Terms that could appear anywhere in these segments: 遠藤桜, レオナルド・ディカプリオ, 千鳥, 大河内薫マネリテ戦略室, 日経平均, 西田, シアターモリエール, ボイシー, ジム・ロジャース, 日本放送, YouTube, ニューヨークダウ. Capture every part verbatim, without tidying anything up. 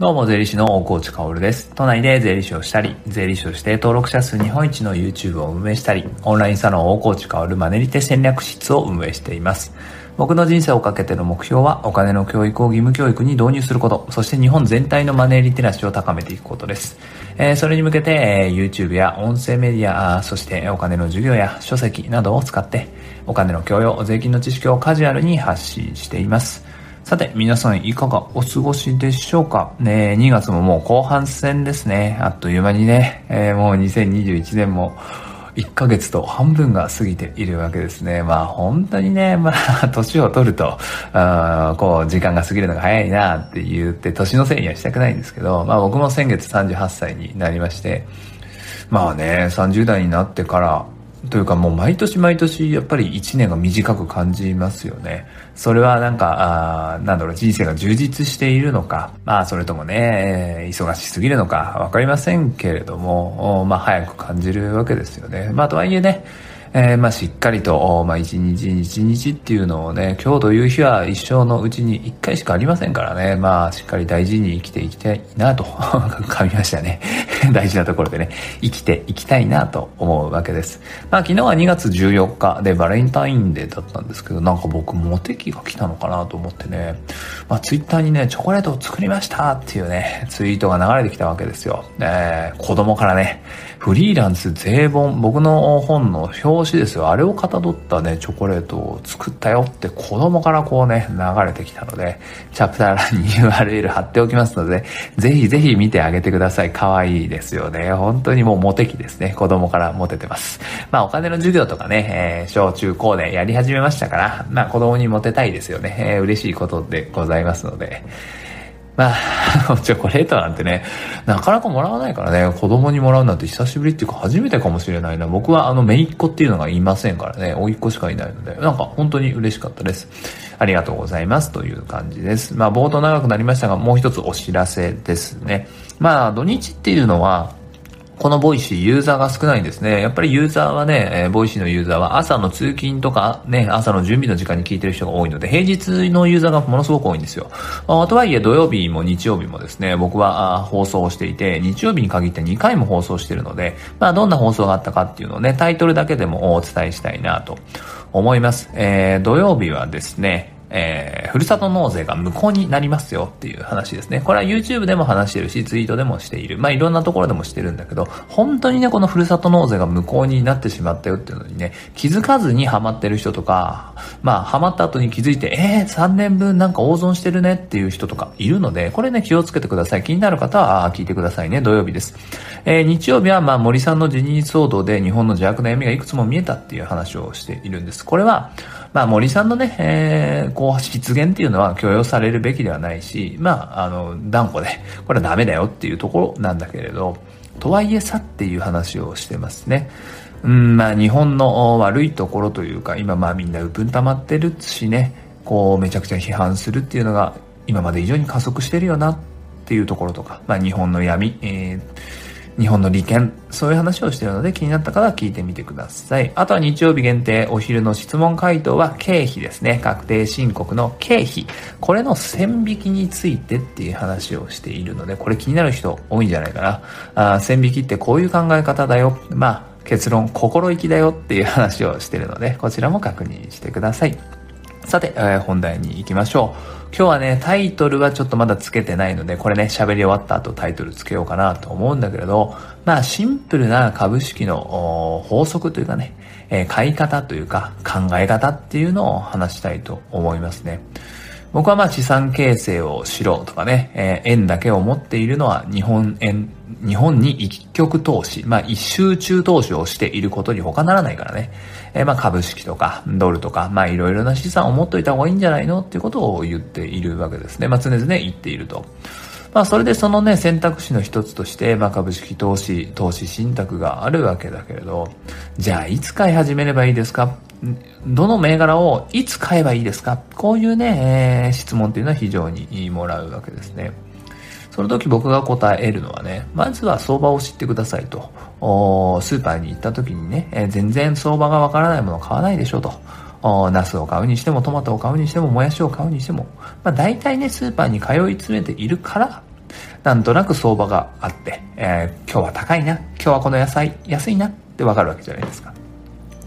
どうも、税理士の大河内薫です。都内で税理士をしたり、税理士をして登録者数日本一の YouTube を運営したり、オンラインサロン大河内薫マネリテ戦略室を運営しています。僕の人生をかけての目標は、お金の教育を義務教育に導入すること、そして日本全体のマネーリテラシーを高めていくことです。えー、それに向けて、えー、YouTube や音声メディア、そしてお金の授業や書籍などを使って、お金の教養、税金の知識をカジュアルに発信しています。さて、皆さんいかがお過ごしでしょうかね。にがつももう後半戦ですね。あっという間にね、えー、もうにせんにじゅういちねんもいっかげつと半分が過ぎているわけですね。まあ本当にね、まあ年を取ると、あこう時間が過ぎるのが早いなって言って、年のせいにはしたくないんですけど、まあ僕も先月さんじゅうはっさいになりまして、まあね、さんじゅうだいになってから、というかもう毎年毎年やっぱりいちねんが短く感じますよね。それはなんか、あなんだろう、人生が充実しているのか、まあそれともね、忙しすぎるのかわかりませんけれども、まあ早く感じるわけですよね。まあとはいえね、えー、まあしっかりと、まあ一日一日っていうのをね、今日という日は一生のうちに一回しかありませんからね、まあしっかり大事に生きていきたいなと、噛みましたね。大事なところでね、生きていきたいなと思うわけです。まあ昨日はにがつじゅうよっかでバレンタインデーだったんですけど、なんか僕モテ期が来たのかなと思ってね、まあツイッターにね、チョコレートを作りましたっていうね、ツイートが流れてきたわけですよ。えー、子供からね、フリーランス税本、僕の本の表紙ですよ。あれをかたどったね、チョコレートを作ったよって子供からこうね、流れてきたので、チャプター欄に ユーアールエル 貼っておきますので、ぜひぜひ見てあげてください。かわいいですよね。本当にもうモテ期ですね。子供からモテてます。まあお金の授業とかね、えー、小中高でやり始めましたから、まあ子供にモテたいですよね。えー、嬉しいことでございますので。まあ、チョコレートなんてね、なかなかもらわないからね、子供にもらうなんて久しぶりっていうか初めてかもしれないな。僕はあの、姪っ子っていうのがいませんからね、甥っ子しかいないので、なんか本当に嬉しかったです。ありがとうございますという感じです。まあ、冒頭長くなりましたが、もう一つお知らせですね。まあ、土日っていうのは、このボイシーユーザーが少ないんですね。やっぱりユーザーはね、えー、ボイシーのユーザーは朝の通勤とかね、朝の準備の時間に聞いてる人が多いので、平日のユーザーがものすごく多いんですよ。あとはいえ土曜日も日曜日もですね、僕は放送をしていて、日曜日に限ってにかいも放送しているので、まあどんな放送があったかっていうのをね、タイトルだけでもお伝えしたいなと思います。えー、土曜日はですね、えー、ふるさと納税が無効になりますよっていう話ですね。これは YouTube でも話してるし、ツイートでもしている。まあいろんなところでもしてるんだけど、本当にね、このふるさと納税が無効になってしまったよっていうのにね、気づかずにハマってる人とか、まあハマった後に気づいて、えー、さんねんぶんなんか大損してるねっていう人とかいるので、これね、気をつけてください。気になる方は聞いてくださいね。土曜日です。えー、日曜日はまあ森さんの辞任騒動で日本の邪悪な闇がいくつも見えたっていう話をしているんです。これは、まあ森さんのね、えーこう失言っていうのは許容されるべきではないし、まああの断固でこれはダメだよっていうところなんだけれど、とはいえさっていう話をしてますね。うん、まあ日本の悪いところというか、今まあみんな鬱憤溜まってるしね、こうめちゃくちゃ批判するっていうのが今まで以上に加速してるよなっていうところとか、まあ日本の闇、えー日本の利権、そういう話をしているので、気になった方は聞いてみてください。あとは日曜日限定、お昼の質問回答は経費ですね。確定申告の経費。これの線引きについてっていう話をしているので、これ気になる人多いんじゃないかな。あ、線引きってこういう考え方だよ。まあ、結論、心意気だよっていう話をしているので、こちらも確認してください。さて、えー、本題に行きましょう。今日はね、タイトルはちょっとまだつけてないので、これね、喋り終わった後タイトルつけようかなと思うんだけれど、まあ、シンプルな株式の法則というかね、えー、買い方というか考え方っていうのを話したいと思いますね。僕はまあ、資産形成をしろとかね、えー、円だけを持っているのは日本円、日本に一極投資、まあ一周中投資をしていることに他ならないからね。えー、まあ株式とかドルとか、まあいろいろな資産を持っといた方がいいんじゃないのっていうことを言っているわけですね。まあ常々言っていると。まあそれでそのね、選択肢の一つとして、まあ株式投資、投資信託があるわけだけれど、じゃあいつ買い始めればいいですか？どの銘柄をいつ買えばいいですか？こういうね、えー、質問っていうのは非常にもらうわけですね。その時僕が答えるのはね、まずは相場を知ってくださいと。おー、スーパーに行った時にね、えー、全然相場がわからないものを買わないでしょと。ナスを買うにしても、トマトを買うにしても、もやしを買うにしても、まあ大体ね、スーパーに通い詰めているから、なんとなく相場があって、えー、今日は高いな、今日はこの野菜安いなって分かるわけじゃないですか。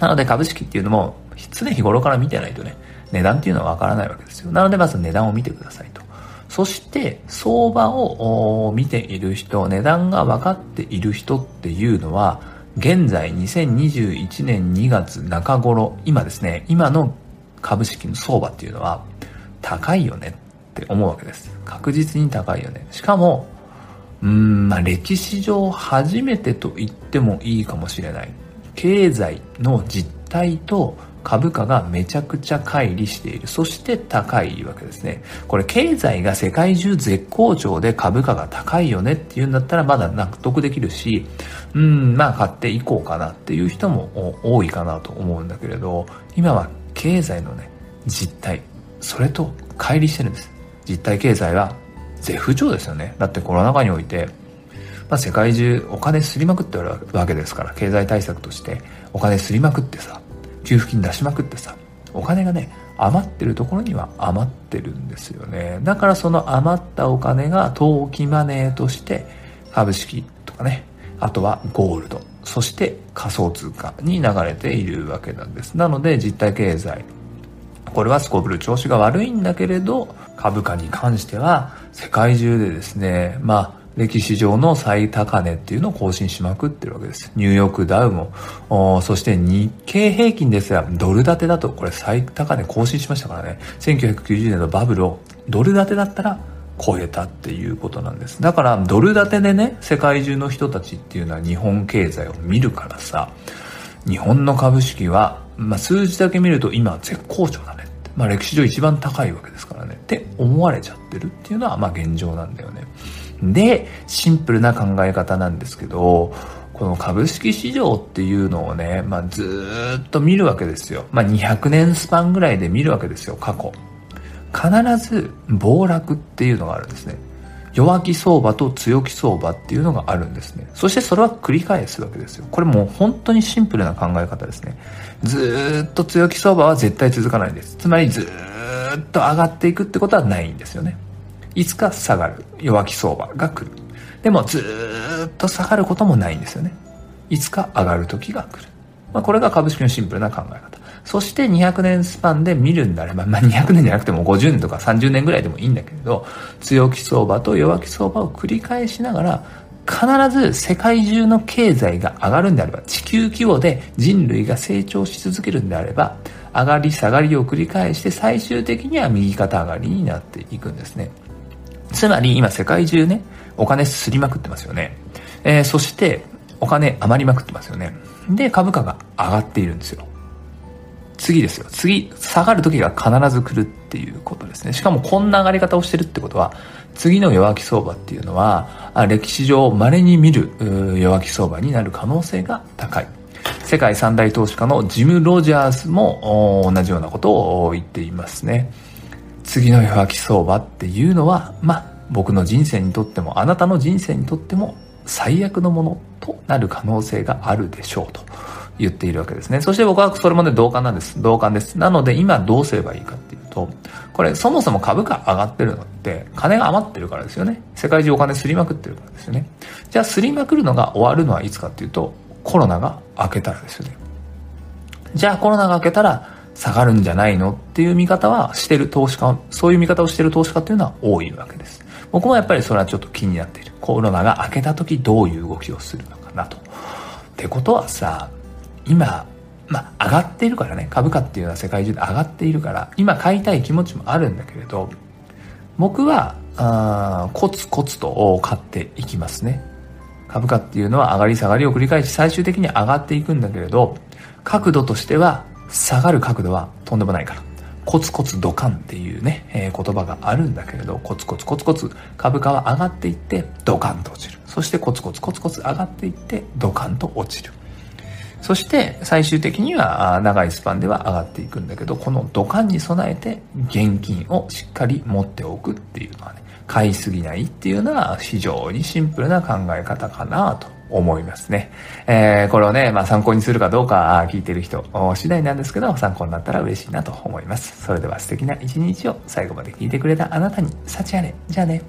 なので株式っていうのも常日頃から見てないとね、値段っていうのは分からないわけですよ。なのでまず値段を見てくださいと。そして相場を見ている人、値段が分かっている人っていうのは、現在にせんにじゅういちねんにがつなかごろ、今ですね、今の株式の相場っていうのは高いよねって思うわけです。確実に高いよね。しかもうーん、まあ、歴史上初めてと言ってもいいかもしれない、経済の実態と株価がめちゃくちゃ乖離している、そして高いわけですね。これ経済が世界中絶好調で株価が高いよねっていうんだったらまだ納得できるし、うーんまあ買っていこうかなっていう人も多いかなと思うんだけれど、今は経済のね実態、それと乖離してるんです。実体経済は絶不調ですよね。だってコロナ禍において、まあ、世界中お金すりまくってるわけですから、経済対策としてお金すりまくってさ、給付金出しまくってさ、お金がね余ってるところには余ってるんですよね。だからその余ったお金が投機マネーとして株式とかね、あとはゴールド、そして仮想通貨に流れているわけなんです。なので実体経済、これはすこぶる調子が悪いんだけれど、株価に関しては世界中でですね、まあ歴史上の最高値っていうのを更新しまくってるわけです。ニューヨークダウも、そして日経平均ですが、ドル建てだとこれ最高値更新しましたからね。せんきゅうひゃくきゅうじゅうねんのバブルをドル建てだったら超えたっていうことなんです。だからドル建てでね、世界中の人たちっていうのは日本経済を見るからさ、日本の株式は、まあ、数字だけ見ると今絶好調だね、まあ、歴史上一番高いわけですからねって思われちゃってるっていうのはまあ現状なんだよね。で、シンプルな考え方なんですけど、この株式市場っていうのをね、まあ、ずーっと見るわけですよ。まあ、にひゃくねんスパンぐらいで見るわけですよ、過去。必ず暴落っていうのがあるんですね。弱気相場と強気相場っていうのがあるんですね。そしてそれは繰り返すわけですよ。これもう本当にシンプルな考え方ですね。ずーっと強気相場は絶対続かないんです。つまりずーっと上がっていくってことはないんですよね。いつか下がる弱気相場が来る。でもずーっと下がることもないんですよね。いつか上がる時が来る。まあ、これが株式のシンプルな考え方。そしてにひゃくねんスパンで見るんだれば、まあ、にひゃくねんじゃなくてもごじゅうねんとかさんじゅうねんぐらいでもいいんだけれど、強気相場と弱気相場を繰り返しながら、必ず世界中の経済が上がるんであれば、地球規模で人類が成長し続けるんであれば、上がり下がりを繰り返して最終的には右肩上がりになっていくんですね。つまり今世界中ね、お金すりまくってますよね。えー、そしてお金余りまくってますよね。で、株価が上がっているんですよ。次ですよ。次、下がる時が必ず来るっていうことですね。しかもこんな上がり方をしてるってことは、次の弱気相場っていうのは、歴史上稀に見る弱気相場になる可能性が高い。世界三大投資家のジム・ロジャースも同じようなことを言っていますね。次の弱気相場っていうのは、まあ、僕の人生にとってもあなたの人生にとっても最悪のものとなる可能性があるでしょうと言っているわけですね。そして僕はそれもね、同感なんです。同感です。なので今どうすればいいかっていうと、これそもそも株価上がってるのって金が余ってるからですよね。世界中お金すりまくってるからですよね。じゃあすりまくるのが終わるのはいつかっていうと、コロナが明けたらですよね。じゃあコロナが明けたら、下がるんじゃないのっていう見方はしてる投資家、そういう見方をしてる投資家っていうのは多いわけです。僕もやっぱりそれはちょっと気になっている。コロナが明けた時どういう動きをするのかなと。ってことはさ、今、まあ上がっているからね、株価っていうのは世界中で上がっているから、今買いたい気持ちもあるんだけれど、僕は、あー、コツコツと買っていきますね。株価っていうのは上がり下がりを繰り返し最終的に上がっていくんだけれど、角度としては、下がる角度はとんでもないから。コツコツドカンっていうね、えー、言葉があるんだけれど、コツコツコツコツ株価は上がっていってドカンと落ちる。そしてコツコツコツコツ上がっていってドカンと落ちる。そして最終的には長いスパンでは上がっていくんだけど、このドカンに備えて現金をしっかり持っておくっていうのはね、買いすぎないっていうのは非常にシンプルな考え方かなと思いますね。えー、これをね、まあ参考にするかどうか聞いてる人次第なんですけど、参考になったら嬉しいなと思います。それでは素敵な一日を最後まで聞いてくれたあなたに幸あれ。じゃあね。